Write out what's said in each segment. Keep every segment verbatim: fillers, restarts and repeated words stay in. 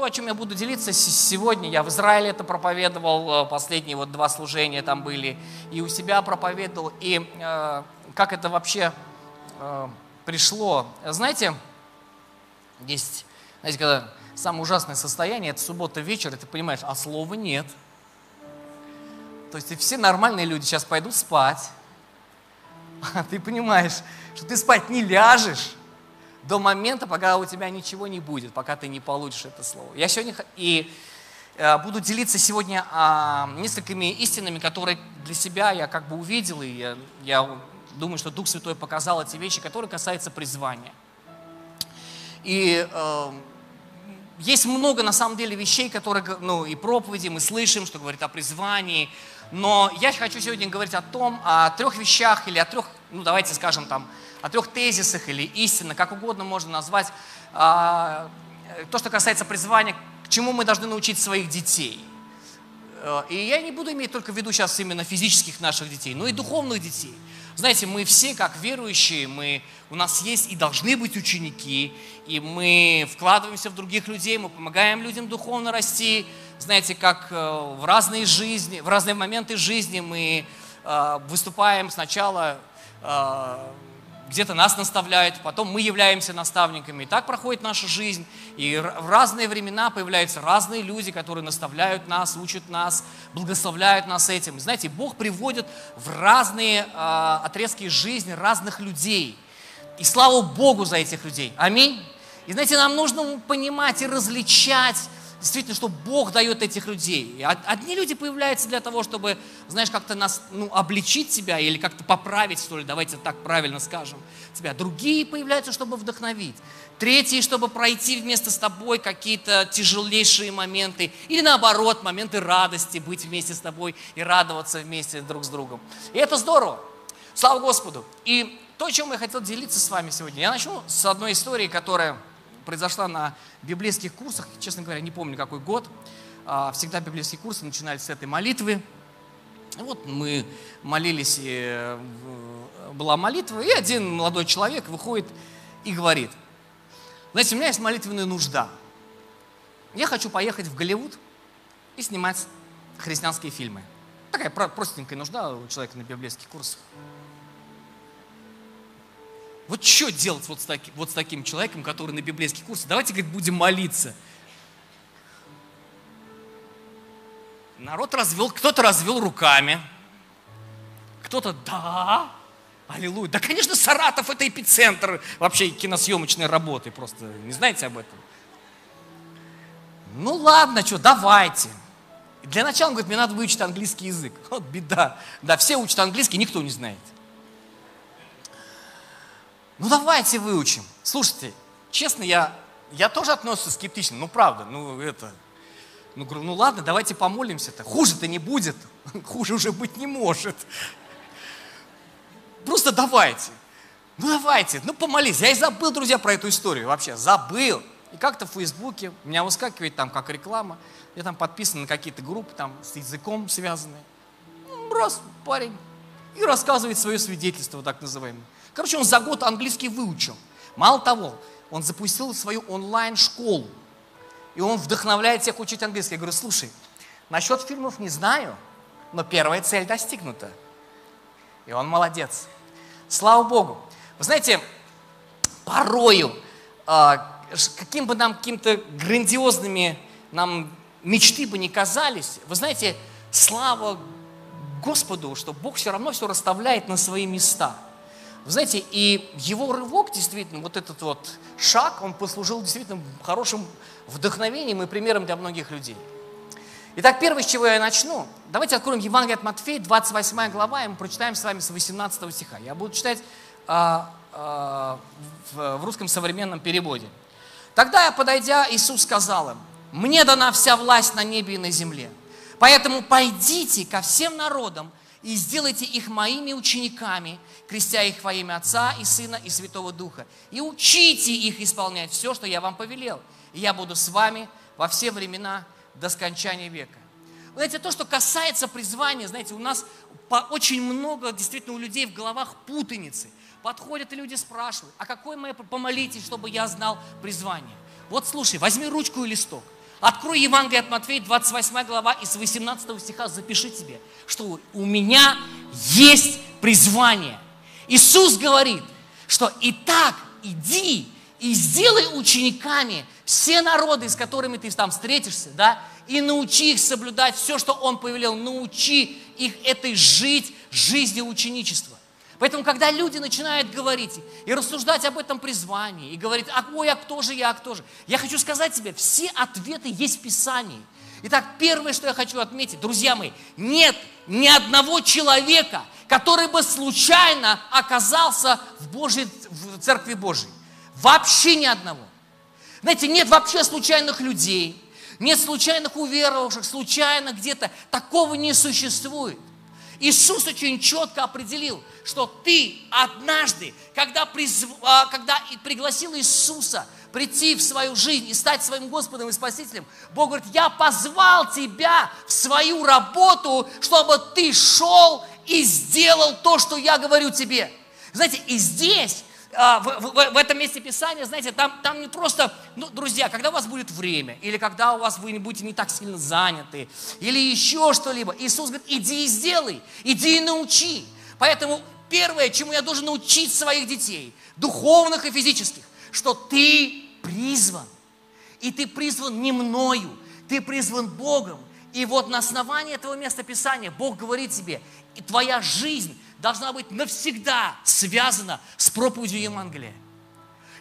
то, о чем я буду делиться сегодня, я в Израиле это проповедовал, последние вот два служения там были, и у себя проповедовал, и э, как это вообще э, пришло. Знаете, есть, знаете, когда самое ужасное состояние, это суббота вечер, и ты понимаешь, а слова нет. То есть все нормальные люди сейчас пойдут спать, а ты понимаешь, что ты спать не ляжешь до момента, пока у тебя ничего не будет, пока ты не получишь это слово. Я сегодня и буду делиться сегодня несколькими истинами, которые для себя я как бы увидел, и я, я думаю, что Дух Святой показал эти вещи, которые касаются призвания. И э, есть много на самом деле вещей, которые, ну, и проповеди мы слышим, что говорит о призвании, но я хочу сегодня говорить о том, о трех вещах или о трех, ну давайте скажем там, о трех тезисах или истинах, как угодно можно назвать, то, что касается призвания, к чему мы должны научить своих детей. И я не буду иметь только в виду сейчас именно физических наших детей, но и духовных детей. Знаете, мы все, как верующие, мы, у нас есть и должны быть ученики, и мы вкладываемся в других людей, мы помогаем людям духовно расти. Знаете, как в разные жизни, в разные моменты жизни мы выступаем сначала... Где-то нас наставляют, потом мы являемся наставниками. И так проходит наша жизнь. И в разные времена появляются разные люди, которые наставляют нас, учат нас, благословляют нас этим. И знаете, Бог приводит в разные э, отрезки жизни разных людей. И слава Богу за этих людей. Аминь. И знаете, нам нужно понимать и различать, действительно, что Бог дает этих людей. Одни люди появляются для того, чтобы, знаешь, как-то нас, ну, обличить тебя или как-то поправить, что ли, давайте так правильно скажем, тебя. Другие появляются, чтобы вдохновить. Третьи, чтобы пройти вместе с тобой какие-то тяжелейшие моменты. Или наоборот, моменты радости, быть вместе с тобой и радоваться вместе друг с другом. И это здорово. Слава Господу. И то, чем я хотел делиться с вами сегодня, я начну с одной истории, которая... произошла на библейских курсах, честно говоря, не помню какой год, всегда библейские курсы начинались с этой молитвы. Вот мы молились, и была молитва, и один молодой человек выходит и говорит: знаете, у меня есть молитвенная нужда, я хочу поехать в Голливуд и снимать христианские фильмы. Такая простенькая нужда у человека на библейских курсах. Вот что делать вот с, таки, вот с таким человеком, который на библейский курс? Давайте, говорит, будем молиться. Народ развел, кто-то развел руками, кто-то да, аллилуйя. Да, конечно, Саратов – это эпицентр вообще киносъемочной работы, просто не знаете об этом. Ну ладно, что, давайте. Для начала, он говорит, мне надо выучить английский язык. Вот беда. Да, все учат английский, никто не знает. Ну давайте выучим. Слушайте, честно, я, я тоже отношусь скептично, ну правда, ну это... Ну, говорю, ну ладно, давайте помолимся-то. Хуже-то не будет, хуже уже быть не может. Просто давайте. Ну давайте, ну помолись. Я и забыл, друзья, про эту историю вообще, забыл. И как-то в Фейсбуке у меня выскакивает там как реклама, я там подписан на какие-то группы там с языком связанные. Ну, раз, парень, и рассказывает свое свидетельство, так называемое. Короче, он за год английский выучил. Мало того, он запустил свою онлайн-школу. И он вдохновляет всех учить английский. Я говорю, слушай, насчет фильмов не знаю, но первая цель достигнута. И он молодец. Слава Богу. Вы знаете, порою, каким бы нам каким-то грандиозными нам мечты бы не казались, вы знаете, слава Господу, что Бог все равно все расставляет на свои места. Вы знаете, и его рывок, действительно, вот этот вот шаг, он послужил действительно хорошим вдохновением и примером для многих людей. Итак, первое, с чего я начну, давайте откроем Евангелие от Матфея, двадцать восьмая глава, и мы прочитаем с вами с восемнадцатого стиха. Я буду читать а, а, в, в русском современном переводе. «Тогда, подойдя, Иисус сказал им: «Мне дана вся власть на небе и на земле, поэтому пойдите ко всем народам, и сделайте их моими учениками, крестя их во имя Отца и Сына и Святого Духа. И учите их исполнять все, что я вам повелел. И я буду с вами во все времена до скончания века». Знаете, то, что касается призвания, знаете, у нас очень много действительно у людей в головах путаницы. Подходят и люди спрашивают, а какой мы, помолитесь, чтобы я знал призвание. Вот слушай, возьми ручку и листок. Открой Евангелие от Матфея, двадцать восьмая глава, из восемнадцатого стиха, запиши себе, что у меня есть призвание. Иисус говорит, что «Итак, иди и сделай учениками все народы, с которыми ты там встретишься, да, и научи их соблюдать все, что Он повелел, научи их этой жить жизнью ученичества». Поэтому, когда люди начинают говорить и рассуждать об этом призвании, и говорить, а, ой, а кто же я, а кто же? Я хочу сказать тебе, все ответы есть в Писании. Итак, первое, что я хочу отметить, друзья мои, нет ни одного человека, который бы случайно оказался в, Божьей, в Церкви Божьей. Вообще ни одного. Знаете, нет вообще случайных людей, нет случайных уверовавших, случайно где-то. Такого не существует. Иисус очень четко определил, что ты однажды, когда, призв... когда пригласил Иисуса прийти в свою жизнь и стать своим Господом и Спасителем, Бог говорит, я позвал тебя в свою работу, чтобы ты шел и сделал то, что я говорю тебе. Знаете, и здесь, в, в, в этом месте Писания, знаете, там, там не просто, ну, друзья, когда у вас будет время, или когда у вас вы не будете не так сильно заняты, или еще что-либо, Иисус говорит, иди и сделай, иди и научи. Поэтому первое, чему я должен научить своих детей, духовных и физических, что ты призван, и ты призван не мною, ты призван Богом. И вот на основании этого места Писания Бог говорит тебе, и твоя жизнь должна быть навсегда связана с проповедью Евангелия.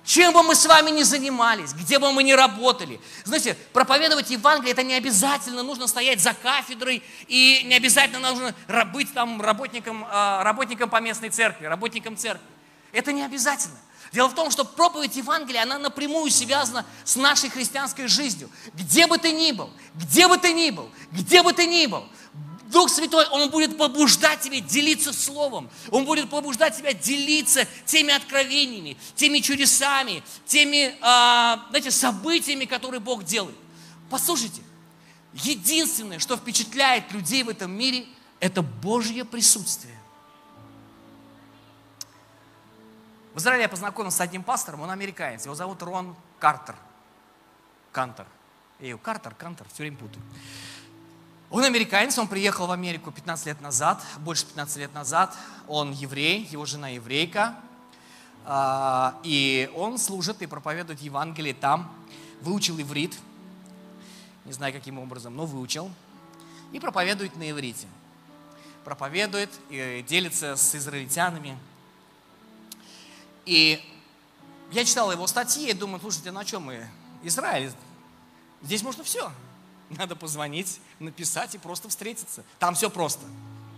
Чем бы мы с вами ни занимались, где бы мы ни работали. Знаете, проповедовать Евангелие, это не обязательно нужно стоять за кафедрой, и не обязательно нужно быть там работником, работником по местной церкви, работником церкви. Это не обязательно. Дело в том, что проповедь Евангелия, она напрямую связана с нашей христианской жизнью. Где бы ты ни был, где бы ты ни был, где бы ты ни был, Дух Святой, Он будет побуждать тебя делиться Словом. Он будет побуждать тебя делиться теми откровениями, теми чудесами, теми, а, знаете, событиями, которые Бог делает. Послушайте, единственное, что впечатляет людей в этом мире, это Божье присутствие. В Израиле я познакомился с одним пастором, он американец, его зовут Рон Картер. Кантер. Эй, Картер, Кантер, все время путаю. Он американец, он приехал в Америку пятнадцать лет назад, больше пятнадцати лет назад. Он еврей, его жена еврейка. И он служит и проповедует Евангелие там. Выучил иврит, не знаю каким образом, но выучил. И проповедует на иврите. Проповедует и делится с израильтянами. И я читал его статьи и думаю, слушайте, ну о чем мы? Израиль, здесь можно все. Надо позвонить, написать и просто встретиться. Там все просто.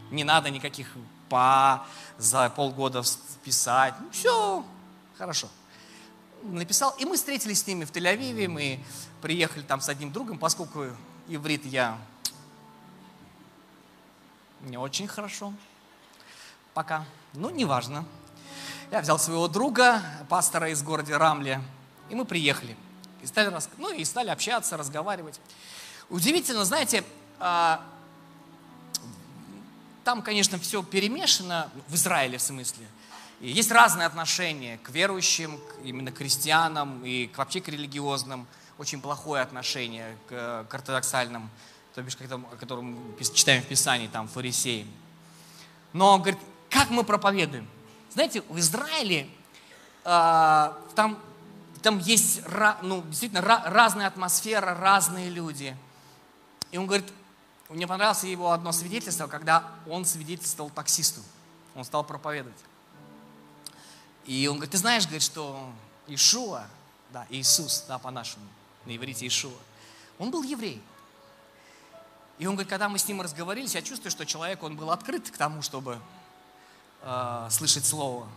Не надо никаких па, за полгода писать. Ну, все хорошо. Написал. И мы встретились с ними в Тель-Авиве. Мы приехали там с одним другом, поскольку иврит я не очень хорошо. Пока. Ну, неважно. Я взял своего друга, пастора из города Рамли, и мы приехали. И стали, рас... ну, и стали общаться, разговаривать. Удивительно, знаете, там, конечно, все перемешано, в Израиле в смысле. И есть разные отношения к верующим, именно к христианам и к вообще к религиозным. Очень плохое отношение к ортодоксальным, то бишь, о котором мы читаем в Писании, там, фарисеям. Но, говорит, как мы проповедуем? Знаете, в Израиле там, там есть ну, действительно разная атмосфера, разные люди. И он говорит, мне понравилось его одно свидетельство, когда он свидетельствовал таксисту. Он стал проповедовать. И он говорит, ты знаешь, говорит, что Ишуа, да, Иисус, да, по-нашему, на иврите Ишуа, он был еврей. И он говорит, когда мы с ним разговорились, я чувствую, что человек, он был открыт к тому, чтобы э, слышать слово. Он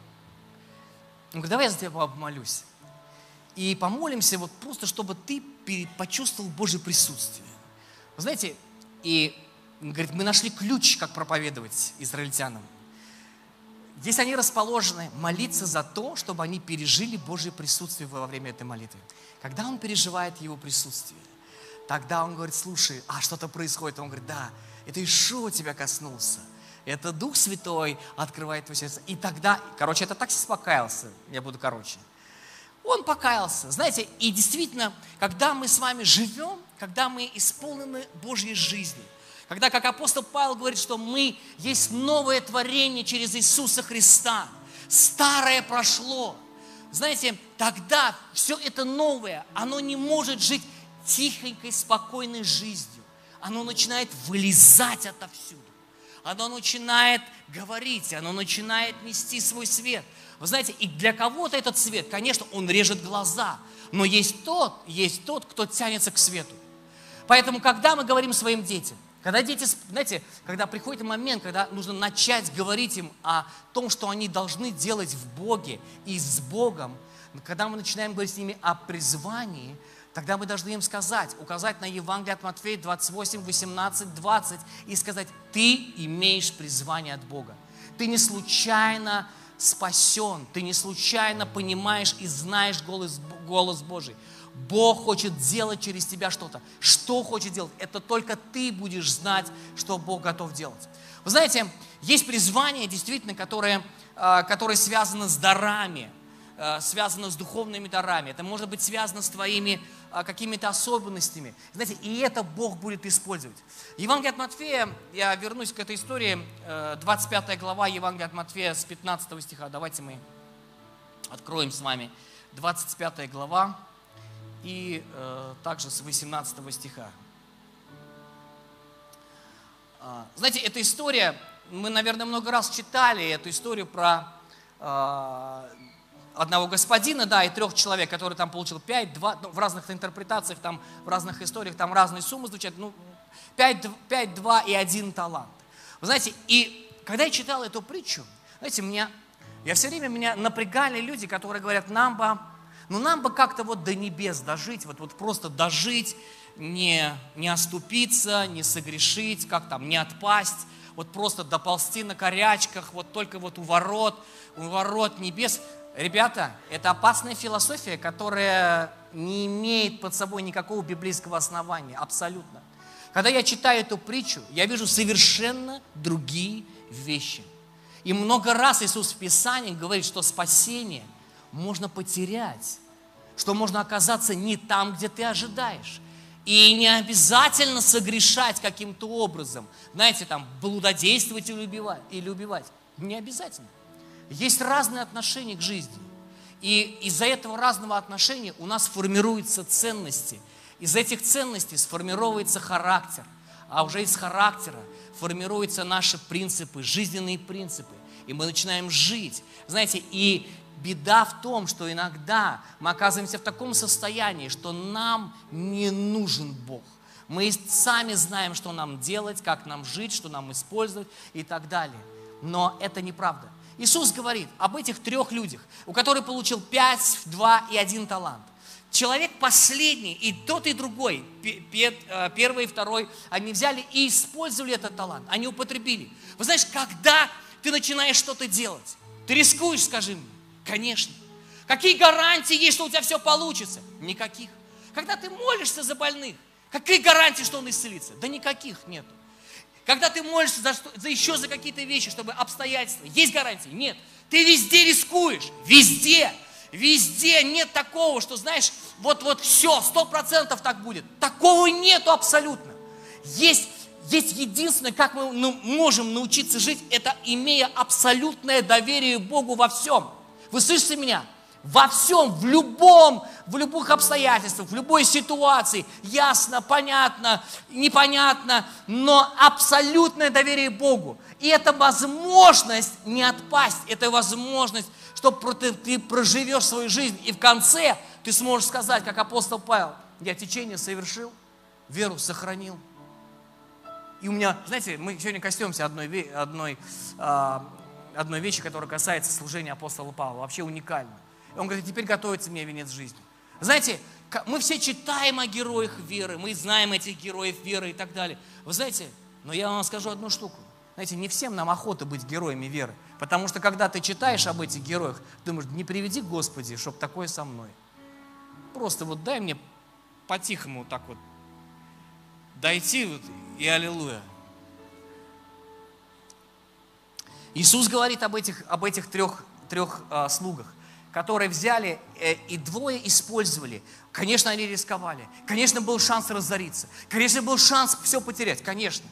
говорит, давай я за тебя помолюсь. И помолимся, вот просто, чтобы ты почувствовал Божье присутствие. Вы знаете, и, говорит, мы нашли ключ, как проповедовать израильтянам. Здесь они расположены молиться за то, чтобы они пережили Божье присутствие во время этой молитвы. Когда он переживает его присутствие, тогда он говорит, слушай, а что-то происходит. Он говорит, да, это Ишуа тебя коснулся. Это Дух Святой открывает твое сердце. И тогда, короче, это так успокаивался, я буду короче. Он покаялся. Знаете, и действительно, когда мы с вами живем, когда мы исполнены Божьей жизнью, когда, как апостол Павел говорит, что мы есть новое творение через Иисуса Христа, старое прошло. Знаете, тогда все это новое, оно не может жить тихонькой, спокойной жизнью. Оно начинает вылезать отовсюду. Оно начинает говорить, оно начинает нести свой свет. Вы знаете, и для кого-то этот свет, конечно, он режет глаза, но есть тот, есть тот, кто тянется к свету. Поэтому, когда мы говорим своим детям, когда дети, знаете, когда приходит момент, когда нужно начать говорить им о том, что они должны делать в Боге и с Богом, когда мы начинаем говорить с ними о призвании, тогда мы должны им сказать, указать на Евангелие от Матфея двадцать восемь, восемнадцать, двадцать и сказать: ты имеешь призвание от Бога. Ты не случайно спасен, ты не случайно понимаешь и знаешь голос, голос Божий. Бог хочет делать через тебя что-то. Что хочет делать? Это только ты будешь знать, что Бог готов делать. Вы знаете, есть призвания, действительно, которые, которые связаны с дарами, связаны с духовными дарами. Это может быть связано с твоими какими-то особенностями. Знаете, и это Бог будет использовать. Евангелие от Матфея, я вернусь к этой истории, двадцать пятая глава Евангелия от Матфея с пятнадцатого стиха. Давайте мы откроем с вами двадцать пятая глава. И э, также с восемнадцатого стиха. Э, знаете, эта история, мы, наверное, много раз читали эту историю про э, одного господина, да, и трех человек, который там получил пять, два, ну, в разных интерпретациях, там, в разных историях, там разные суммы звучат, ну, пять, пять, два и один талант. Вы знаете, и когда я читал эту притчу, знаете, меня, я все время, меня напрягали люди, которые говорят: нам бы... Но нам бы как-то вот до небес дожить, вот, вот просто дожить, не, не оступиться, не согрешить, как там, не отпасть, вот просто доползти на корячках, вот только вот у ворот, у ворот небес. Ребята, это опасная философия, которая не имеет под собой никакого библейского основания, абсолютно. Когда я читаю эту притчу, я вижу совершенно другие вещи. И много раз Иисус в Писании говорит, что спасение можно потерять, что можно оказаться не там, где ты ожидаешь. И не обязательно согрешать каким-то образом. Знаете, там, блудодействовать или убивать. Или убивать. Не обязательно. Есть разные отношения к жизни. И из-за этого разного отношения у нас формируются ценности. Из этих ценностей сформировывается характер. А уже из характера формируются наши принципы, жизненные принципы. И мы начинаем жить. Знаете, и беда в том, что иногда мы оказываемся в таком состоянии, что нам не нужен Бог. Мы сами знаем, что нам делать, как нам жить, что нам использовать и так далее. Но это неправда. Иисус говорит об этих трех людях, у которых получил пять, два и один талант. Человек последний, и тот, и другой, первый и второй, они взяли и использовали этот талант, они употребили. Вы знаешь, когда ты начинаешь что-то делать, ты рискуешь, скажи мне. Конечно. Какие гарантии есть, что у тебя все получится? Никаких. Когда ты молишься за больных, какие гарантии, что он исцелится? Да никаких нету. Когда ты молишься за, за еще за какие-то вещи, чтобы обстоятельства, есть гарантии? Нет. Ты везде рискуешь. Везде. Везде нет такого, что, знаешь, вот-вот все, сто процентов так будет. Такого нету абсолютно. Есть, есть единственное, как мы можем научиться жить, это имея абсолютное доверие Богу во всем. Вы слышите меня? Во всем, в любом, в любых обстоятельствах, в любой ситуации, ясно, понятно, непонятно, но абсолютное доверие Богу. И это возможность не отпасть, это возможность, что ты, ты проживешь свою жизнь, и в конце ты сможешь сказать, как апостол Павел: я течение совершил, веру сохранил. И у меня, знаете, мы сегодня коснемся одной, одной одной вещи, которая касается служения апостола Павла, вообще уникально. И он говорит: теперь готовится мне венец жизни. Знаете, мы все читаем о героях веры, мы знаем этих героев веры и так далее. Вы знаете, но я вам скажу одну штуку. Знаете, не всем нам охота быть героями веры, потому что когда ты читаешь об этих героях, думаешь: не приведи, Господи, чтоб такое со мной. Просто вот дай мне по-тихому вот так вот дойти вот, и аллилуйя. Иисус говорит об этих, об этих трех, трех а, слугах. которые взяли и двое использовали. Конечно, они рисковали. Конечно, был шанс разориться. Конечно, был шанс все потерять. Конечно.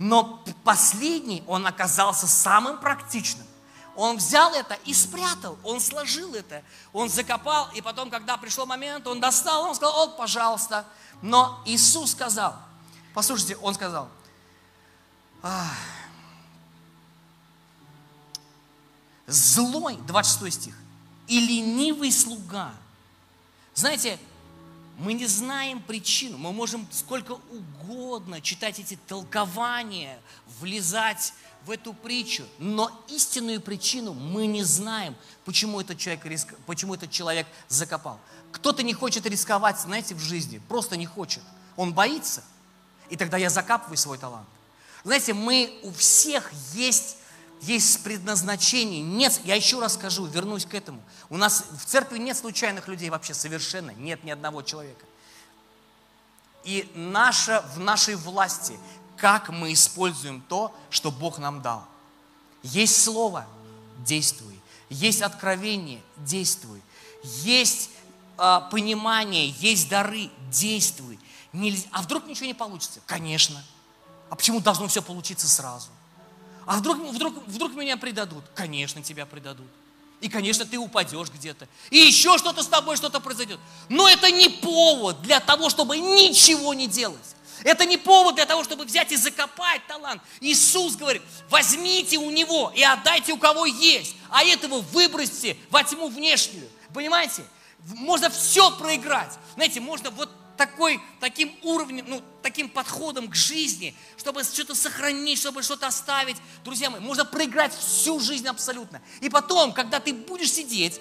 Но последний, он оказался самым практичным. Он взял это и спрятал, он сложил это, он закопал, и потом, когда пришел момент, он достал, он сказал: «О, пожалуйста». Но Иисус сказал, послушайте, Он сказал: «Злой», двадцать шестой стих, «и ленивый слуга». Знаете, мы не знаем причину, мы можем сколько угодно читать эти толкования, влезать в эту притчу, но истинную причину мы не знаем, почему этот человек, риск... почему этот человек закопал. Кто-то не хочет рисковать, знаете, в жизни, просто не хочет, он боится, и тогда я закапываю свой талант. Знаете, мы у всех есть... Есть предназначение. Нет, я еще раз скажу, вернусь к этому. У нас в церкви нет случайных людей вообще совершенно. Нет ни одного человека. И наша, в нашей власти, как мы используем то, что Бог нам дал. Есть слово – действуй. Есть откровение – действуй. Есть э, понимание, есть дары – действуй. Нельзя, а вдруг ничего не получится? Конечно. А почему должно все получиться сразу? А вдруг, вдруг, вдруг меня предадут? Конечно, тебя предадут. И, конечно, ты упадешь где-то. И еще что-то с тобой, что-то произойдет. Но это не повод для того, чтобы ничего не делать. Это не повод для того, чтобы взять и закопать талант. Иисус говорит: возьмите у него и отдайте, у кого есть, а этого выбросьте во тьму внешнюю. Понимаете? Можно все проиграть. Знаете, можно вот Такой, таким уровнем, ну, таким подходом к жизни, чтобы что-то сохранить, чтобы что-то оставить. Друзья мои, можно проиграть всю жизнь абсолютно. И потом, когда ты будешь сидеть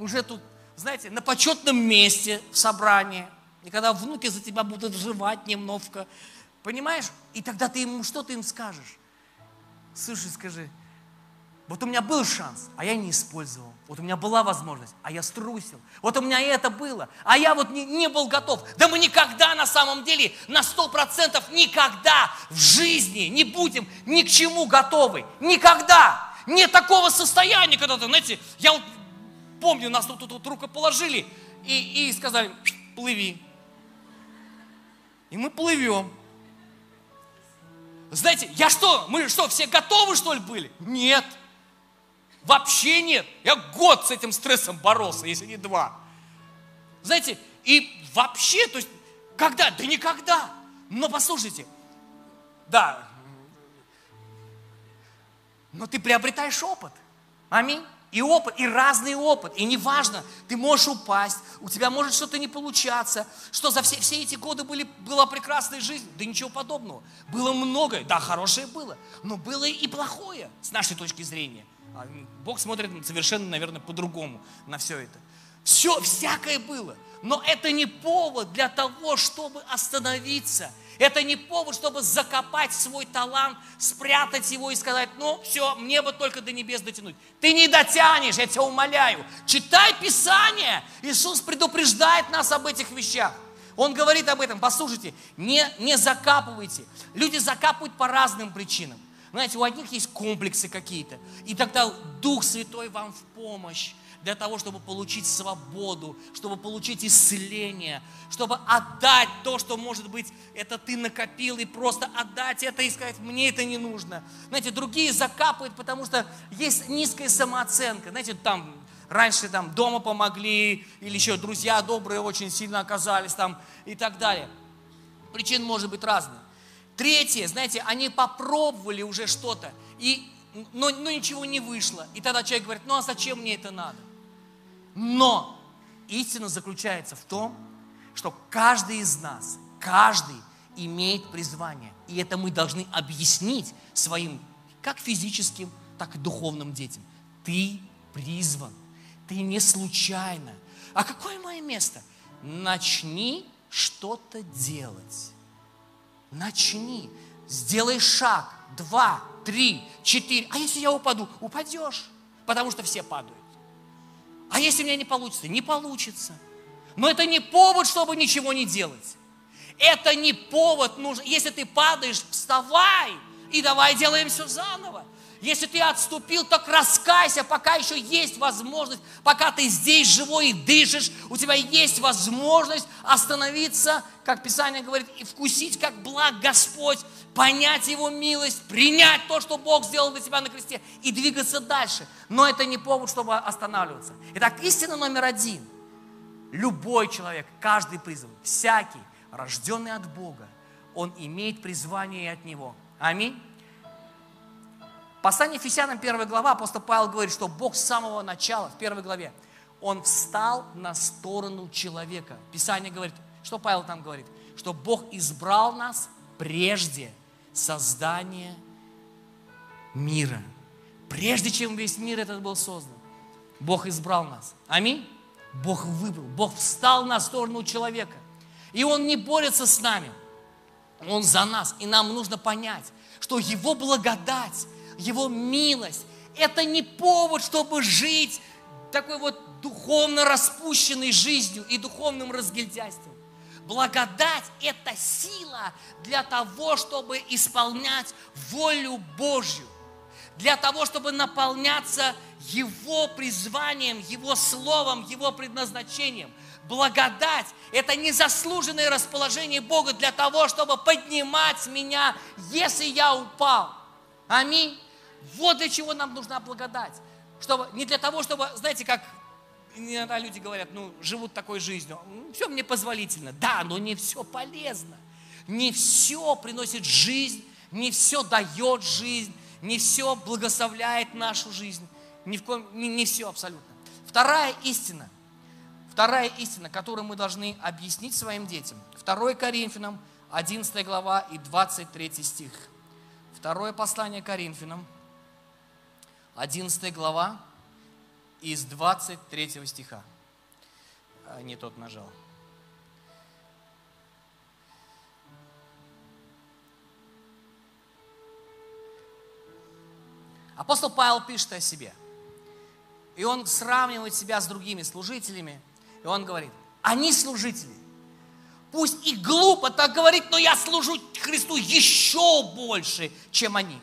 уже тут, знаете, на почетном месте в собрании, и когда внуки за тебя будут жевать немножко, понимаешь? И тогда ты ему, что ты им скажешь? Слушай, скажи: вот у меня был шанс, а я не использовал. Вот у меня была возможность, а я струсил. Вот у меня это было, а я вот не, не был готов. Да мы никогда на самом деле на сто процентов никогда в жизни не будем ни к чему готовы. Никогда. Нет такого состояния, когда-то, знаете, я вот помню, нас тут, тут, тут рукоположили и, и сказали: плыви. И мы плывем. Знаете, я что, мы что, все готовы, что ли, были? Нет. Вообще нет. Я год с этим стрессом боролся, если не два. Знаете, и вообще, то есть, когда? Да никогда. Но послушайте, да, но ты приобретаешь опыт. Аминь. И опыт, и разный опыт, и неважно, ты можешь упасть, у тебя может что-то не получаться, что за все, все эти годы были, была прекрасная жизнь, да ничего подобного. Было многое, да, хорошее было, но было и плохое, с нашей точки зрения. Бог смотрит совершенно, наверное, по-другому на все это. Все, всякое было, но это не повод для того, чтобы остановиться. Это не повод, чтобы закопать свой талант, спрятать его и сказать: ну все, мне бы только до небес дотянуть. Ты не дотянешь, я тебя умоляю. Читай Писание. Иисус предупреждает нас об этих вещах. Он говорит об этом. Послушайте, не, не закапывайте. Люди закапывают по разным причинам. Знаете, у одних есть комплексы какие-то. И тогда Дух Святой вам в помощь. Для того, чтобы получить свободу, чтобы получить исцеление, чтобы отдать то, что, может быть, это ты накопил, и просто отдать это и сказать: мне это не нужно. Знаете, другие закапывают, потому что есть низкая самооценка. Знаете, там раньше там дома помогли, или еще друзья добрые очень сильно оказались там и так далее. Причин может быть разных. Третье, знаете, они попробовали уже что-то, и, но, но ничего не вышло. И тогда человек говорит: ну а зачем мне это надо? Но истина заключается в том, что каждый из нас, каждый имеет призвание. И это мы должны объяснить своим как физическим, так и духовным детям. Ты призван, ты не случайно. А какое мое место? Начни что-то делать. Начни. Сделай шаг. Два, три, четыре. А если я упаду? Упадешь. Потому что все падают. А если у меня не получится? Не получится. Но это не повод, чтобы ничего не делать. Это не повод нужно. Если ты падаешь, вставай и давай делаем все заново. Если ты отступил, так раскайся, пока еще есть возможность, пока ты здесь живой и дышишь, у тебя есть возможность остановиться, как Писание говорит, и вкусить, как благ Господь, понять Его милость, принять то, что Бог сделал для тебя на кресте, и двигаться дальше. Но это не повод, чтобы останавливаться. Итак, истина номер один. Любой человек, каждый призван, всякий, рожденный от Бога, он имеет призвание от Него. Аминь. Послание Ефесянам, первая глава, апостол Павел говорит, что Бог с самого начала, в первой главе, Он встал на сторону человека. Писание говорит, что Павел там говорит? Что Бог избрал нас прежде создания мира. Прежде чем весь мир этот был создан, Бог избрал нас. Аминь. Бог выбрал, Бог встал на сторону человека. И Он не борется с нами, Он за нас. И нам нужно понять, что Его благодать, Его милость – это не повод, чтобы жить такой вот духовно распущенной жизнью и духовным разгильдяйством. Благодать – это сила для того, чтобы исполнять волю Божью, для того, чтобы наполняться Его призванием, Его словом, Его предназначением. Благодать – это незаслуженное расположение Бога для того, чтобы поднимать меня, если я упал. Аминь. Вот для чего нам нужна благодать. Чтобы, не для того, чтобы, знаете, как иногда люди говорят, ну, живут такой жизнью. Все мне позволительно. Да, но не все полезно. Не все приносит жизнь, не все дает жизнь, не все благословляет нашу жизнь. Ни в коем, не, не все абсолютно. Вторая истина, вторая истина, которую мы должны объяснить своим детям. второе Коринфянам, одиннадцатая глава и двадцать третий стих. Второе послание Коринфянам, одиннадцатая глава, из двадцать третьего стиха. Не тот нажал. Апостол Павел пишет о себе. И он сравнивает себя с другими служителями. И он говорит, они служители. Пусть и глупо так говорить, но я служу Христу еще больше, чем они.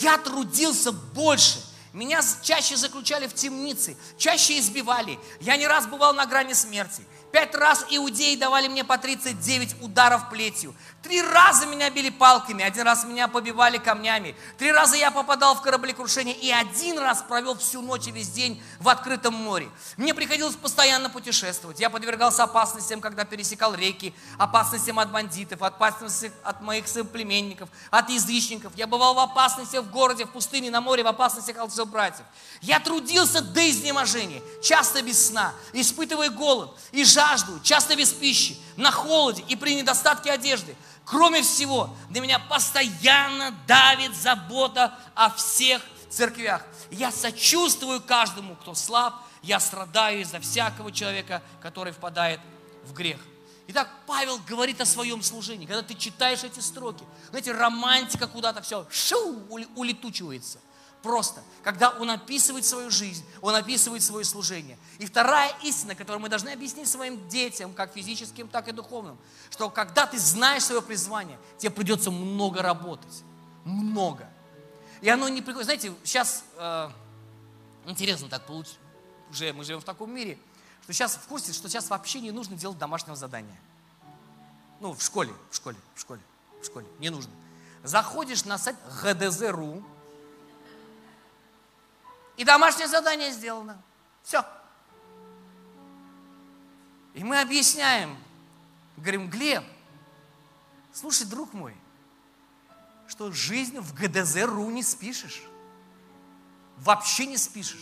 Я трудился больше. Меня чаще заключали в темницы, чаще избивали. Я не раз бывал на грани смерти. Пять раз иудеи давали мне по тридцать девять ударов плетью. Три раза меня били палками, один раз меня побивали камнями. Три раза я попадал в кораблекрушение и один раз провел всю ночь и весь день в открытом море. Мне приходилось постоянно путешествовать. Я подвергался опасностям, когда пересекал реки, опасностям от бандитов, опасностям от моих соплеменников, от язычников. Я бывал в опасности в городе, в пустыне, на море, в опасностях от братьев. Я трудился до изнеможения, часто без сна, испытывая голод и жажду, часто без пищи, на холоде и при недостатке одежды. Кроме всего, на меня постоянно давит забота о всех церквях. Я сочувствую каждому, кто слаб, я страдаю из-за всякого человека, который впадает в грех. Итак, Павел говорит о своем служении. Когда ты читаешь эти строки, знаете, романтика куда-то все шоу, улетучивается. Просто, когда он описывает свою жизнь, он описывает свое служение. И вторая истина, которую мы должны объяснить своим детям, как физическим, так и духовным, что когда ты знаешь свое призвание, тебе придется много работать. Много. И оно не приходит. Знаете, сейчас э, интересно так получилось, уже мы живем в таком мире, что сейчас в курсе, что сейчас вообще не нужно делать домашнего задания. Ну, в школе, в школе, в школе, в школе. Не нужно. Заходишь на сайт Г Д З точка ру, и домашнее задание сделано. Все. И мы объясняем. Говорим, Глеб, слушай, друг мой, что жизнь в Г Д З точка ру не спишешь. Вообще не спишешь.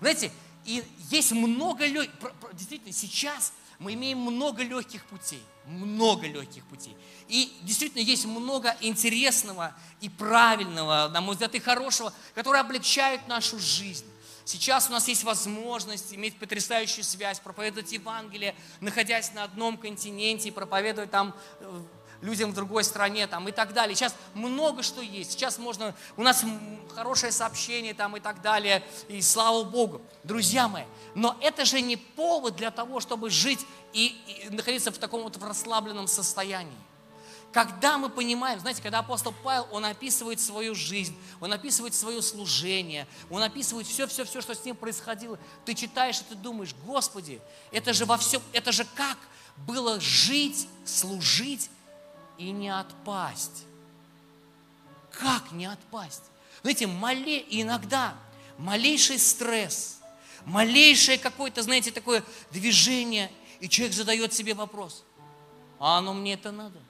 Знаете, и есть много легких... Действительно, сейчас мы имеем много легких путей. Много легких путей. И действительно есть много интересного и правильного, на мой взгляд, и хорошего, которое облегчает нашу жизнь. Сейчас у нас есть возможность иметь потрясающую связь, проповедовать Евангелие, находясь на одном континенте, проповедовать там людям в другой стране там, и так далее. Сейчас много что есть. Сейчас можно... У нас хорошее сообщение там, и так далее. И слава Богу, друзья мои. Но это же не повод для того, чтобы жить и, и находиться в таком вот расслабленном состоянии. Когда мы понимаем, знаете, когда апостол Павел, он описывает свою жизнь, он описывает свое служение, он описывает все-все-все, что с ним происходило. Ты читаешь и ты думаешь, Господи, это же во всем, это же как было жить, служить и не отпасть. Как не отпасть? Знаете, мале, иногда малейший стресс, малейшее какое-то, знаете, такое движение, и человек задает себе вопрос, а оно мне это надо?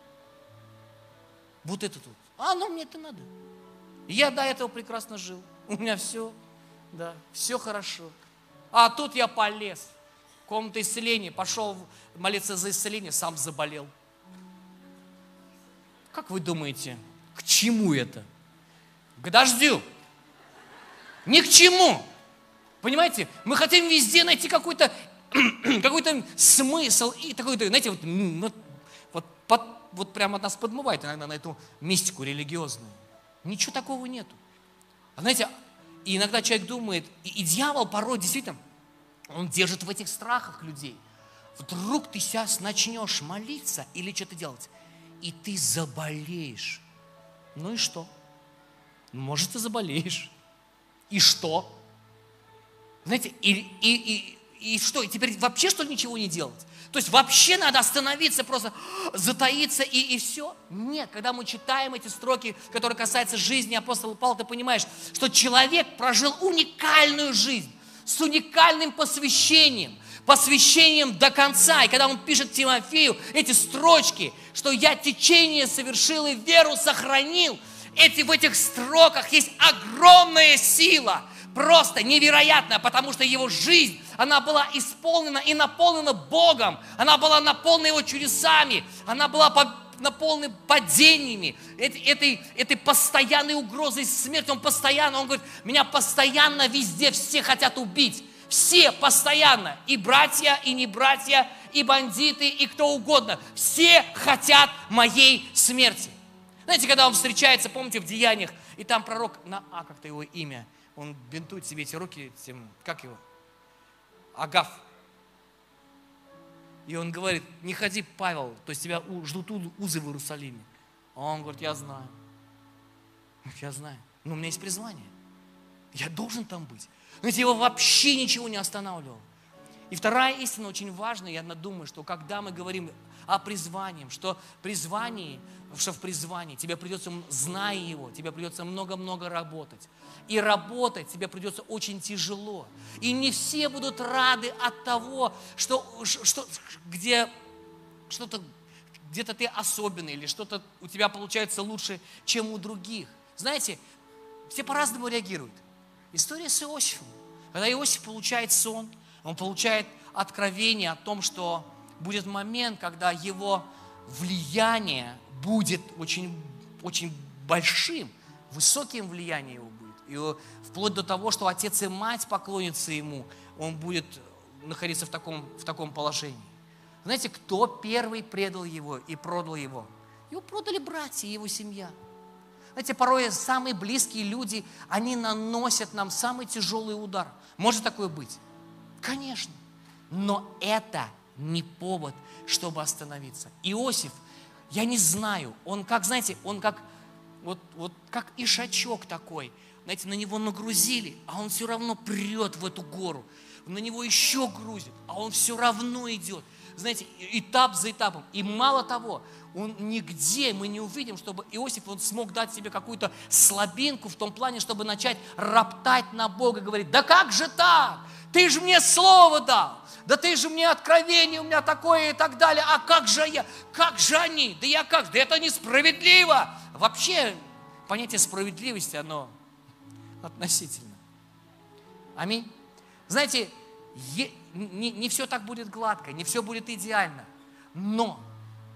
Вот это тут, а оно мне это надо? Я до этого прекрасно жил, у меня все, да, все хорошо. А тут я полез, комната исцеления, пошел молиться за исцеление, сам заболел. Как вы думаете, к чему это? К дождю. Ни к чему. Понимаете, мы хотим везде найти какой-то какой-то смысл и такой, знаете, вот, вот, вот, под, вот прямо нас подмывает иногда на эту мистику религиозную. Ничего такого нету. А знаете, и иногда человек думает, и, и дьявол порой действительно, он держит в этих страхах людей. Вдруг ты сейчас начнешь молиться или что-то делать, и ты заболеешь. Ну и что? Может, ты заболеешь. И что? Знаете, и, и, и, и что? И теперь вообще, что ли, ничего не делать? То есть вообще надо остановиться, просто затаиться и, и все? Нет, когда мы читаем эти строки, которые касаются жизни апостола Павла, ты понимаешь, что человек прожил уникальную жизнь, с уникальным посвящением, посвящением до конца. И когда он пишет Тимофею эти строчки, что «я течение совершил и веру сохранил», Эти, в этих строках есть огромная сила, просто невероятная, потому что его жизнь, она была исполнена и наполнена Богом, она была наполнена его чудесами, она была наполнена падениями, этой, этой, этой постоянной угрозой смерти. Он постоянно, он говорит, меня постоянно везде все хотят убить, все постоянно, и братья, и не братья, и бандиты, и кто угодно, все хотят моей смерти. Знаете, когда он встречается, помните, в Деяниях, и там пророк, на А, как-то его имя, он бинтует себе эти руки, тем, как его? Агаф. И он говорит, не ходи, Павел, то есть тебя ждут узы в Иерусалиме. А он говорит, я знаю. Я знаю, но у меня есть призвание. Я должен там быть. Знаете, его вообще ничего не останавливало. И вторая истина очень важная, я думаю, что когда мы говорим о призвании, что призвание, что в призвании тебе придется, зная его, тебе придется много-много работать. И работать тебе придется очень тяжело. И не все будут рады от того, что, что, где, что-то, где-то ты особенный или что-то у тебя получается лучше, чем у других. Знаете, все по-разному реагируют. История с Иосифом. Когда Иосиф получает сон, он получает откровение о том, что будет момент, когда его влияние будет очень, очень большим, высоким влиянием его будет. И вплоть до того, что отец и мать поклонятся ему, он будет находиться в таком, в таком положении. Знаете, кто первый предал его и продал его? Его продали братья и его семья. Знаете, порой самые близкие люди, они наносят нам самый тяжелый удар. Может такое быть? Конечно, но это не повод, чтобы остановиться. Иосиф, я не знаю, он как, знаете, он как, вот, вот как ишачок такой, знаете, на него нагрузили, а он все равно прет в эту гору, на него еще грузит, а он все равно идет, знаете, этап за этапом. И мало того, он нигде, мы не увидим, чтобы Иосиф, он смог дать себе какую-то слабинку в том плане, чтобы начать роптать на Бога, говорить, да как же так? Ты же мне слово дал, да ты же мне откровение, у меня такое и так далее, а как же я, как же они, да я как, да это несправедливо. Вообще, понятие справедливости, оно относительно. Аминь. Знаете, не, не все так будет гладко, не все будет идеально, но,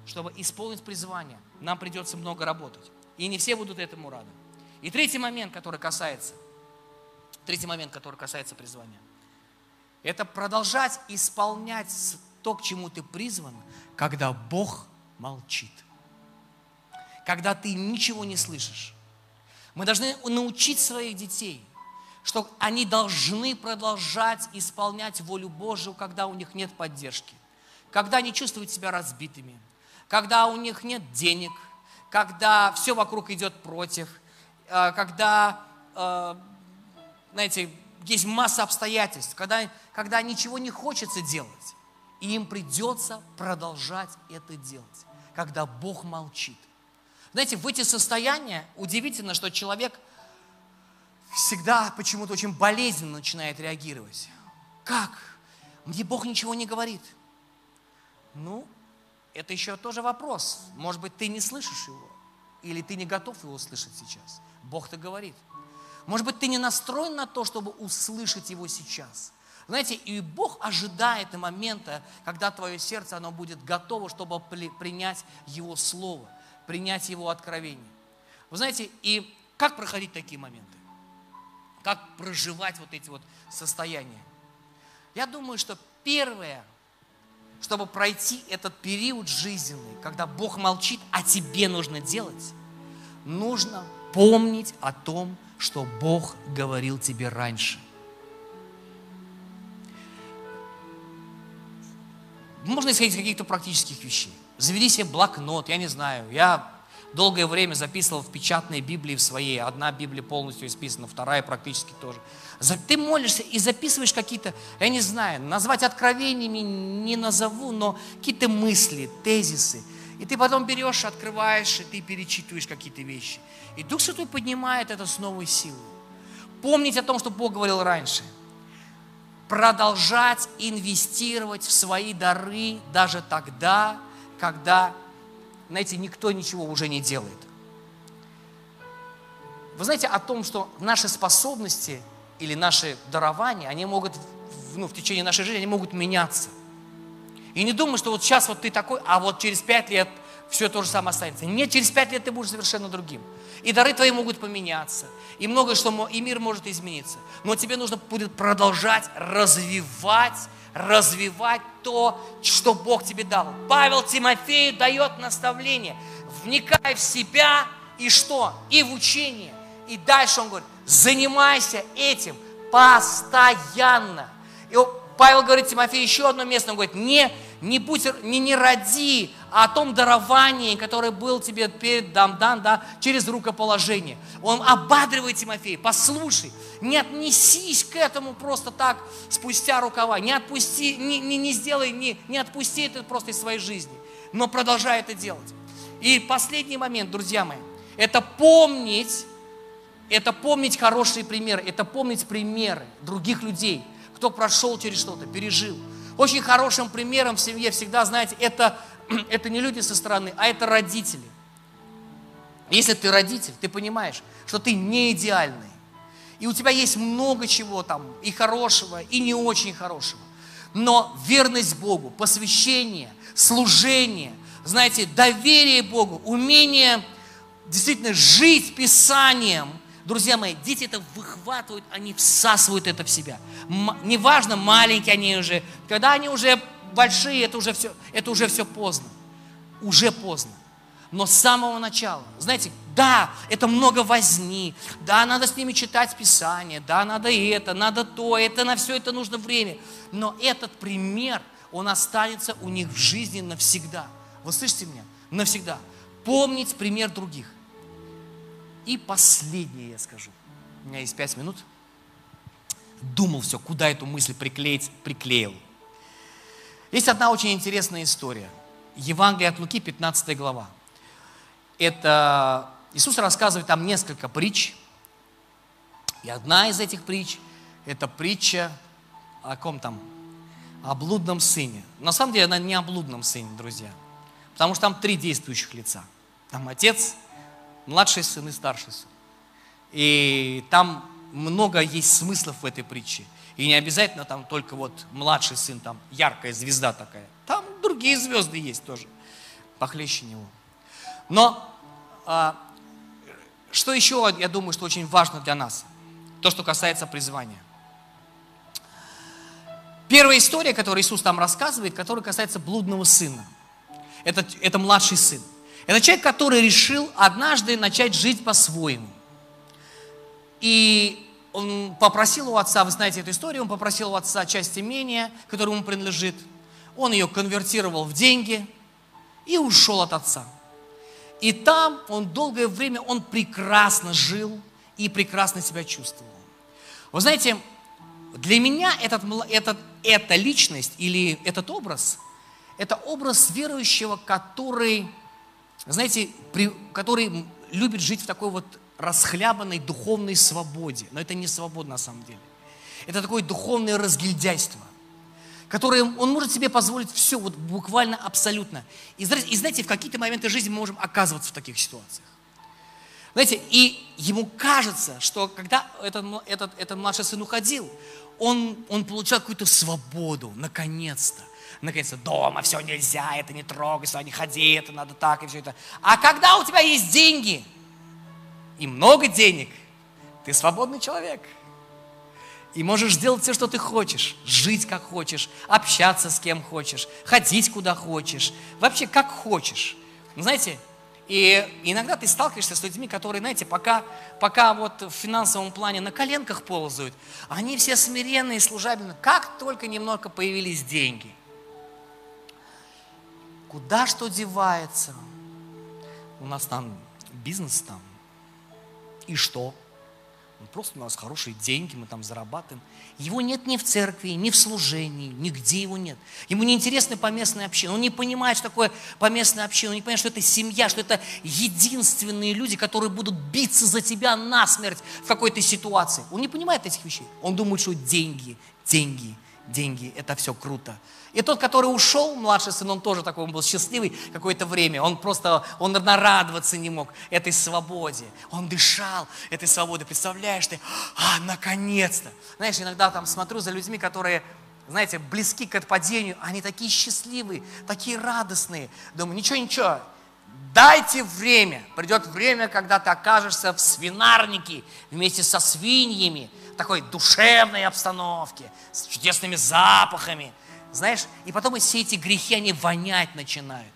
чтобы исполнить призвание, нам придется много работать, и не все будут этому рады. И третий момент, который касается, третий момент, который касается призвания. Это продолжать исполнять то, к чему ты призван, когда Бог молчит. Когда ты ничего не слышишь. Мы должны научить своих детей, что они должны продолжать исполнять волю Божию, когда у них нет поддержки. Когда они чувствуют себя разбитыми. Когда у них нет денег. когда все вокруг идет против, когда, знаете, есть масса обстоятельств, когда, когда ничего не хочется делать, и им придется продолжать это делать, когда Бог молчит. Знаете, в эти состояния удивительно, что человек всегда почему-то очень болезненно начинает реагировать. Как? Мне Бог ничего не говорит. Ну, это еще тоже вопрос. Может быть, ты не слышишь его, или ты не готов его услышать сейчас. Бог-то говорит. Может быть, ты не настроен на то, чтобы услышать его сейчас. Знаете, и Бог ожидает момента, когда твое сердце, оно будет готово, чтобы принять его слово, принять его откровение. Вы знаете, и как проходить такие моменты? Как проживать вот эти вот состояния? Я думаю, что первое, чтобы пройти этот период жизненный, когда Бог молчит, а тебе нужно делать, нужно помнить о том, что Бог говорил тебе раньше. Можно исходить из каких-то практических вещей. Заведи себе блокнот, я не знаю. Я долгое время записывал в печатной Библии в своей. Одна Библия полностью исписана, вторая практически тоже. Ты молишься и записываешь какие-то, я не знаю, назвать откровениями не назову, но какие-то мысли, тезисы. И ты потом берешь, открываешь, и ты перечитываешь какие-то вещи. И Дух Святой поднимает это с новой силой. Помнить о том, что Бог говорил раньше. Продолжать инвестировать в свои дары даже тогда, когда, знаете, никто ничего уже не делает. Вы знаете о том, что наши способности или наши дарования, они могут, ну, в течение нашей жизни, они могут меняться. И не думай, что вот сейчас вот ты такой, а вот через пять лет все то же самое останется. Нет, через пять лет ты будешь совершенно другим. И дары твои могут поменяться. И многое что, и мир может измениться. Но тебе нужно будет продолжать развивать, развивать то, что Бог тебе дал. Павел Тимофею дает наставление. Вникай в себя и что? И в учение. И дальше он говорит, занимайся этим постоянно. И Павел говорит Тимофею еще одно место, он говорит, не, не, будь, не, не ради о том даровании, которое было тебе перед дам, дан, да, через рукоположение. Он ободривает Тимофея, послушай, не отнесись к этому просто так, спустя рукава, не отпусти, не, не, не сделай, не, не отпусти это просто из своей жизни, но продолжай это делать. И последний момент, друзья мои, это помнить, это помнить хорошие примеры, это помнить примеры других людей, кто прошел через что-то, пережил. Очень хорошим примером в семье всегда, знаете, это, это не люди со стороны, а это родители. Если ты родитель, ты понимаешь, что ты не идеальный. И у тебя есть много чего там, и хорошего, и не очень хорошего. Но верность Богу, посвящение, служение, знаете, доверие Богу, умение действительно жить Писанием, друзья мои, дети это выхватывают, они всасывают это в себя. М- неважно, маленькие они уже, когда они уже большие, это уже, все, это уже все поздно. Уже поздно. Но с самого начала, знаете, да, это много возни, да, надо с ними читать Писание, да, надо это, надо то, это на все это нужно время. Но этот пример, он останется у них в жизни навсегда. Вы слышите меня? Навсегда. Помнить пример других. И последнее я скажу. У меня есть пять минут. Думал все, куда эту мысль приклеить, приклеил. Есть одна очень интересная история. Евангелие от Луки, пятнадцатая глава. Это Иисус рассказывает там несколько притч. И одна из этих притч, это притча о ком там? О блудном сыне. На самом деле она не о блудном сыне, друзья. Потому что там три действующих лица. Там отец, младший сын и старший сын. И там много есть смыслов в этой притче. И не обязательно там только вот младший сын, там яркая звезда такая. Там другие звезды есть тоже, похлеще него. Но а, что еще, я думаю, что очень важно для нас? То, что касается призвания. Первая история, которую Иисус там рассказывает, которая касается блудного сына. Это, это младший сын. Это человек, который решил однажды начать жить по-своему. И он попросил у отца, вы знаете эту историю, он попросил у отца часть имения, которая ему принадлежит. Он ее конвертировал в деньги и ушел от отца. И там он долгое время, он прекрасно жил и прекрасно себя чувствовал. Вы знаете, для меня этот, этот, эта личность или этот образ, это образ верующего, который, знаете, при, который любит жить в такой вот расхлябанной духовной свободе. Но это не свобода на самом деле. Это такое духовное разгильдяйство, которое он может себе позволить все, вот буквально абсолютно. И знаете, в какие-то моменты жизни мы можем оказываться в таких ситуациях. Знаете, и ему кажется, что когда этот, этот, этот младший сын уходил, он, он получал какую-то свободу, наконец-то. Наконец-то дома все нельзя, это не трогай, сюда не ходи, это надо так и все это. А когда у тебя есть деньги и много денег, ты свободный человек. И можешь делать все, что ты хочешь, жить как хочешь, общаться с кем хочешь, ходить куда хочешь, вообще как хочешь. Знаете, и иногда ты сталкиваешься с людьми, которые, знаете, пока, пока вот в финансовом плане на коленках ползают, они все смиренные, служабельные, как только немного появились деньги. Куда что девается? У нас там бизнес там. И что? Просто у нас хорошие деньги, мы там зарабатываем. Его нет ни в церкви, ни в служении, нигде его нет. Ему не интересны поместные общины. Он не понимает, что такое поместная община. Он не понимает, что это семья, что это единственные люди, которые будут биться за тебя насмерть в какой-то ситуации. Он не понимает этих вещей. Он думает, что деньги, деньги, деньги, это все круто. И тот, который ушел, младший сын, он тоже такой, он был счастливый какое-то время. Он просто, он нарадоваться не мог этой свободе. Он дышал этой свободой. Представляешь ты, а, наконец-то. Знаешь, иногда там смотрю за людьми, которые, знаете, близки к отпадению. Они такие счастливые, такие радостные. Думаю, ничего, ничего, дайте время. Придет время, когда ты окажешься в свинарнике вместе со свиньями. В такой душевной обстановке, с чудесными запахами. Знаешь, и потом и все эти грехи, они вонять начинают.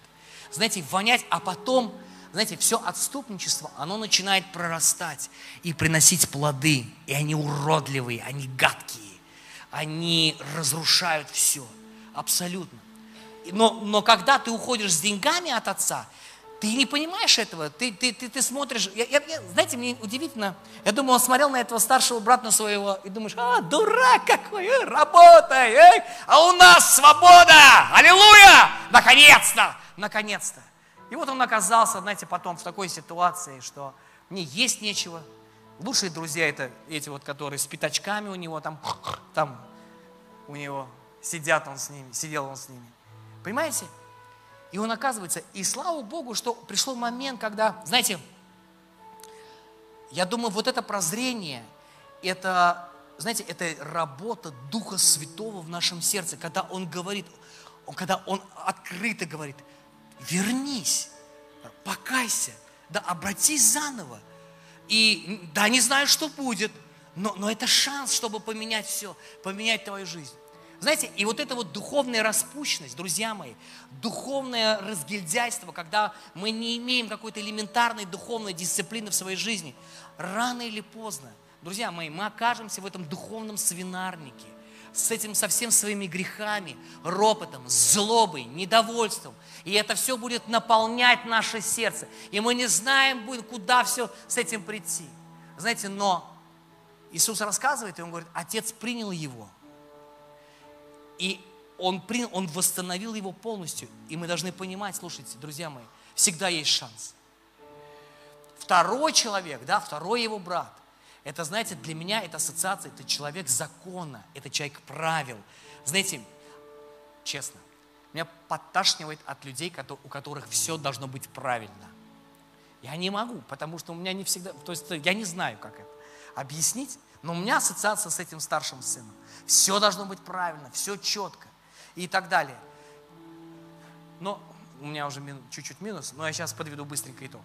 Знаете, вонять, а потом, знаете, все отступничество, оно начинает прорастать и приносить плоды. И они уродливые, они гадкие, они разрушают все, абсолютно. Но, но когда ты уходишь с деньгами от отца, ты не понимаешь этого, ты, ты, ты, ты смотришь. Я, я, знаете, мне удивительно, я думаю, он смотрел на этого старшего брата на своего, и думаешь, а, дурак какой, э, работай, э, а у нас свобода, аллилуйя, наконец-то, наконец-то. И вот он оказался, знаете, потом в такой ситуации, что мне есть нечего. Лучшие друзья это эти вот, которые с пятачками у него там, там у него сидят он с ними, сидел он с ними, понимаете? И он оказывается, и слава Богу, что пришел момент, когда, знаете, я думаю, вот это прозрение, это, знаете, это работа Духа Святого в нашем сердце, когда Он говорит, когда Он открыто говорит, вернись, покайся, да обратись заново. И да, не знаю, что будет, но, но это шанс, чтобы поменять все, поменять твою жизнь. Знаете, и вот эта вот духовная распущенность, друзья мои, духовное разгильдяйство, когда мы не имеем какой-то элементарной духовной дисциплины в своей жизни, рано или поздно, друзья мои, мы окажемся в этом духовном свинарнике, с этим со всеми своими грехами, ропотом, злобой, недовольством. И это все будет наполнять наше сердце. И мы не знаем, куда все с этим прийти. Знаете, но Иисус рассказывает, и Он говорит, Отец принял его. И он, принял, он восстановил его полностью. И мы должны понимать, слушайте, друзья мои, всегда есть шанс. Второй человек, да, второй его брат, это, знаете, для меня это ассоциация, это человек закона, это человек правил. Знаете, честно, меня подташнивает от людей, у которых все должно быть правильно. Я не могу, потому что у меня не всегда, то есть я не знаю, как это объяснить, но у меня ассоциация с этим старшим сыном. Все должно быть правильно, все четко и так далее. Но у меня уже чуть-чуть минус, но я сейчас подведу быстренько итог.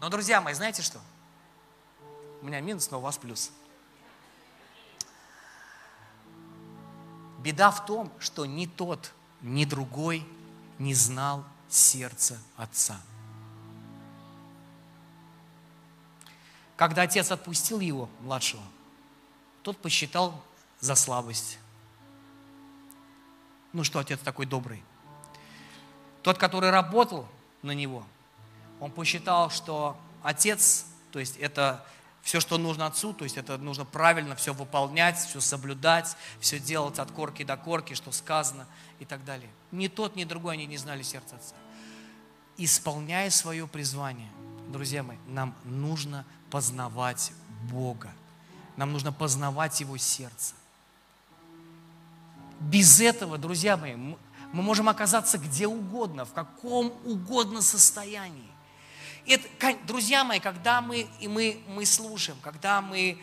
Но, друзья мои, знаете что? У меня минус, но у вас плюс. Беда в том, что ни тот, ни другой не знал сердца отца. Когда отец отпустил его, младшего, тот посчитал за слабость. Ну что, отец такой добрый. Тот, который работал на него, он посчитал, что отец, то есть это все, что нужно отцу, то есть это нужно правильно все выполнять, все соблюдать, все делать от корки до корки, что сказано и так далее. Ни тот, ни другой они не знали сердца отца. Исполняя свое призвание, друзья мои, нам нужно познавать Бога. Нам нужно познавать Его сердце. Без этого, друзья мои, мы можем оказаться где угодно, в каком угодно состоянии. Это, друзья мои, когда мы, и мы, мы слушаем, когда мы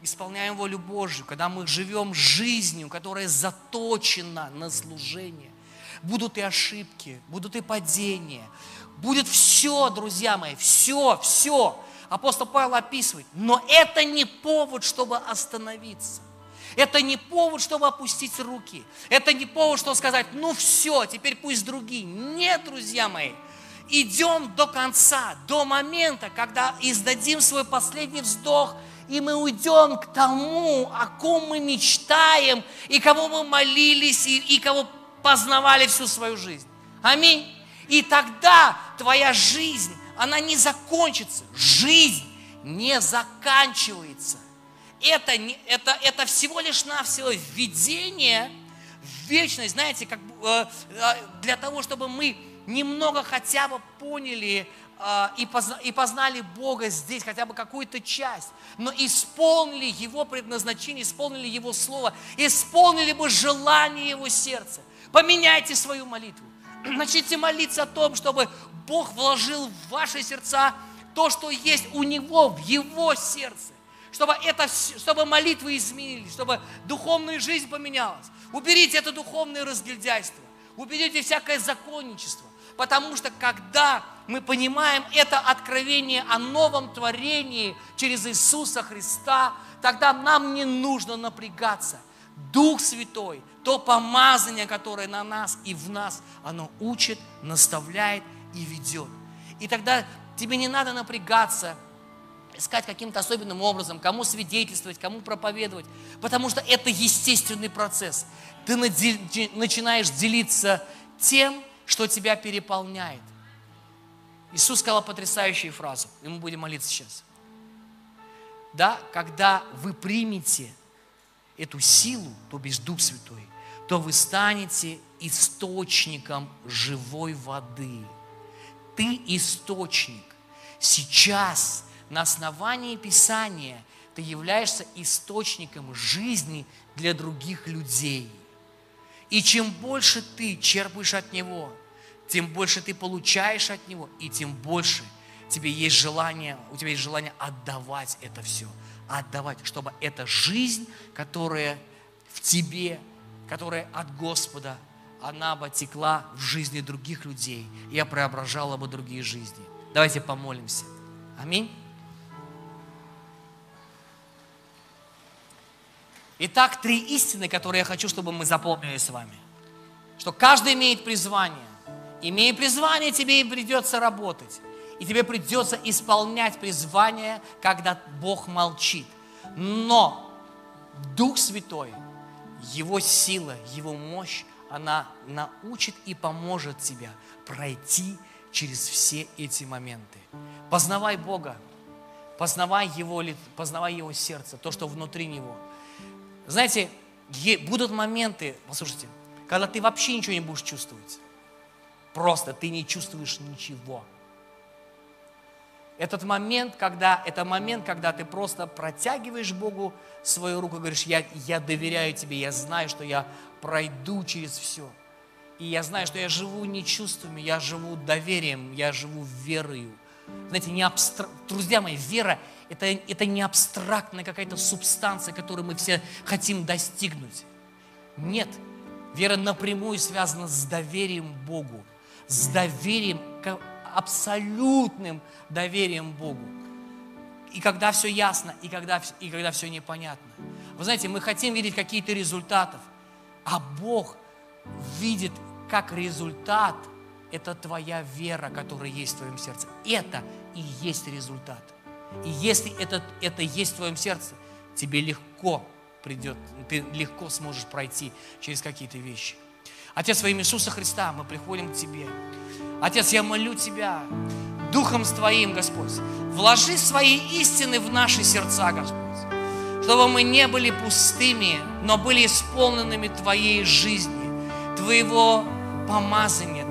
исполняем волю Божью, когда мы живем жизнью, которая заточена на служение, будут и ошибки, будут и падения, будет все, друзья мои, все, все. Апостол Павел описывает, но это не повод, чтобы остановиться. Это не повод, чтобы опустить руки. Это не повод, чтобы сказать, ну все, теперь пусть другие. Нет, друзья мои. Идем до конца, до момента, когда издадим свой последний вздох, и мы уйдем к тому, о ком мы мечтаем, и кого мы молились, и, и кого познавали всю свою жизнь. Аминь. И тогда твоя жизнь, она не закончится. Жизнь не заканчивается. Это, это, это всего лишь навсего введение в вечность. Знаете, как, для того, чтобы мы немного хотя бы поняли э, и, позна, и познали Бога здесь, хотя бы какую-то часть, но исполнили Его предназначение, исполнили Его Слово, исполнили бы желание Его сердца. Поменяйте свою молитву. Начните молиться о том, чтобы Бог вложил в ваши сердца то, что есть у Него, в Его сердце. Чтобы, это, чтобы молитвы изменились, чтобы духовная жизнь поменялась. Уберите это духовное разгильдяйство. Уберите всякое законничество, потому что когда мы понимаем это откровение о новом творении через Иисуса Христа, тогда нам не нужно напрягаться. Дух Святой, то помазание, которое на нас и в нас, оно учит, наставляет и ведет. И тогда тебе не надо напрягаться, искать каким-то особенным образом, кому свидетельствовать, кому проповедовать, потому что это естественный процесс. Ты начинаешь делиться тем, что тебя переполняет. Иисус сказал потрясающую фразу, и мы будем молиться сейчас. Да, когда вы примете эту силу, то бишь Дух Святой, то вы станете источником живой воды. Ты источник. Сейчас на основании Писания ты являешься источником жизни для других людей. И чем больше ты черпаешь от Него, тем больше ты получаешь от Него, и тем больше тебе есть желание, у тебя есть желание отдавать это все, отдавать, чтобы эта жизнь, которая в тебе, которая от Господа, она бы текла в жизни других людей, и преображала бы другие жизни. Давайте помолимся. Аминь. Итак, три истины, которые я хочу, чтобы мы запомнили с вами. Что каждый имеет призвание. Имея призвание, тебе и придется работать. И тебе придется исполнять призвание, когда Бог молчит. Но Дух Святой, Его сила, Его мощь, она научит и поможет тебя пройти через все эти моменты. Познавай Бога, познавай Его, познавай Его сердце, то, что внутри Него. Знаете, будут моменты, послушайте, когда ты вообще ничего не будешь чувствовать. Просто ты не чувствуешь ничего. Этот момент, когда, это момент, когда ты просто протягиваешь Богу свою руку и говоришь, я, я доверяю тебе, я знаю, что я пройду через все. И я знаю, что я живу не чувствами, я живу доверием, я живу верою. Знаете, не абстр... друзья мои, вера это, это не абстрактная какая-то субстанция, которую мы все хотим достигнуть. Нет, вера напрямую связана с доверием Богу, с доверием, абсолютным доверием Богу. И когда все ясно, и когда, и когда все непонятно. Вы знаете, мы хотим видеть какие-то результаты, а Бог видит как результат. Это твоя вера, которая есть в твоем сердце. Это и есть результат. И если это, это есть в твоем сердце, тебе легко придет, ты легко сможешь пройти через какие-то вещи. Отец, во имя Иисуса Христа мы приходим к Тебе. Отец, я молю Тебя, Духом Твоим, Господь. Вложи свои истины в наши сердца, Господь, чтобы мы не были пустыми, но были исполненными Твоей жизни, Твоего помазания.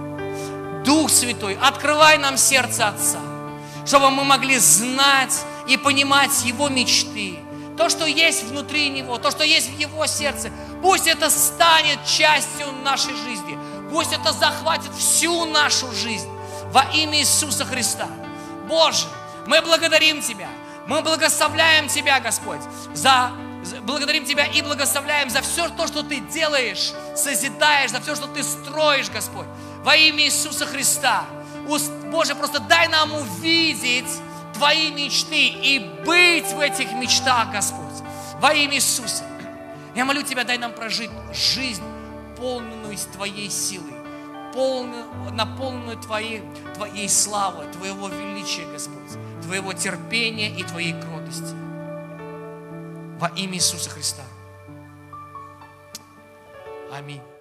Дух Святой, открывай нам сердце Отца, чтобы мы могли знать и понимать Его мечты, то, что есть внутри Него, то, что есть в Его сердце. Пусть это станет частью нашей жизни, пусть это захватит всю нашу жизнь во имя Иисуса Христа. Боже, мы благодарим Тебя, мы благословляем Тебя, Господь, за... благодарим Тебя и благословляем за все то, что Ты делаешь, созидаешь, за все, что Ты строишь, Господь, во имя Иисуса Христа. Боже, просто дай нам увидеть Твои мечты и быть в этих мечтах, Господь, во имя Иисуса. Я молю Тебя, дай нам прожить жизнь, полную из Твоей силы, полную, наполненную Твоей, Твоей славой, Твоего величия, Господь, Твоего терпения и Твоей кротости. Во имя Иисуса Христа. Аминь.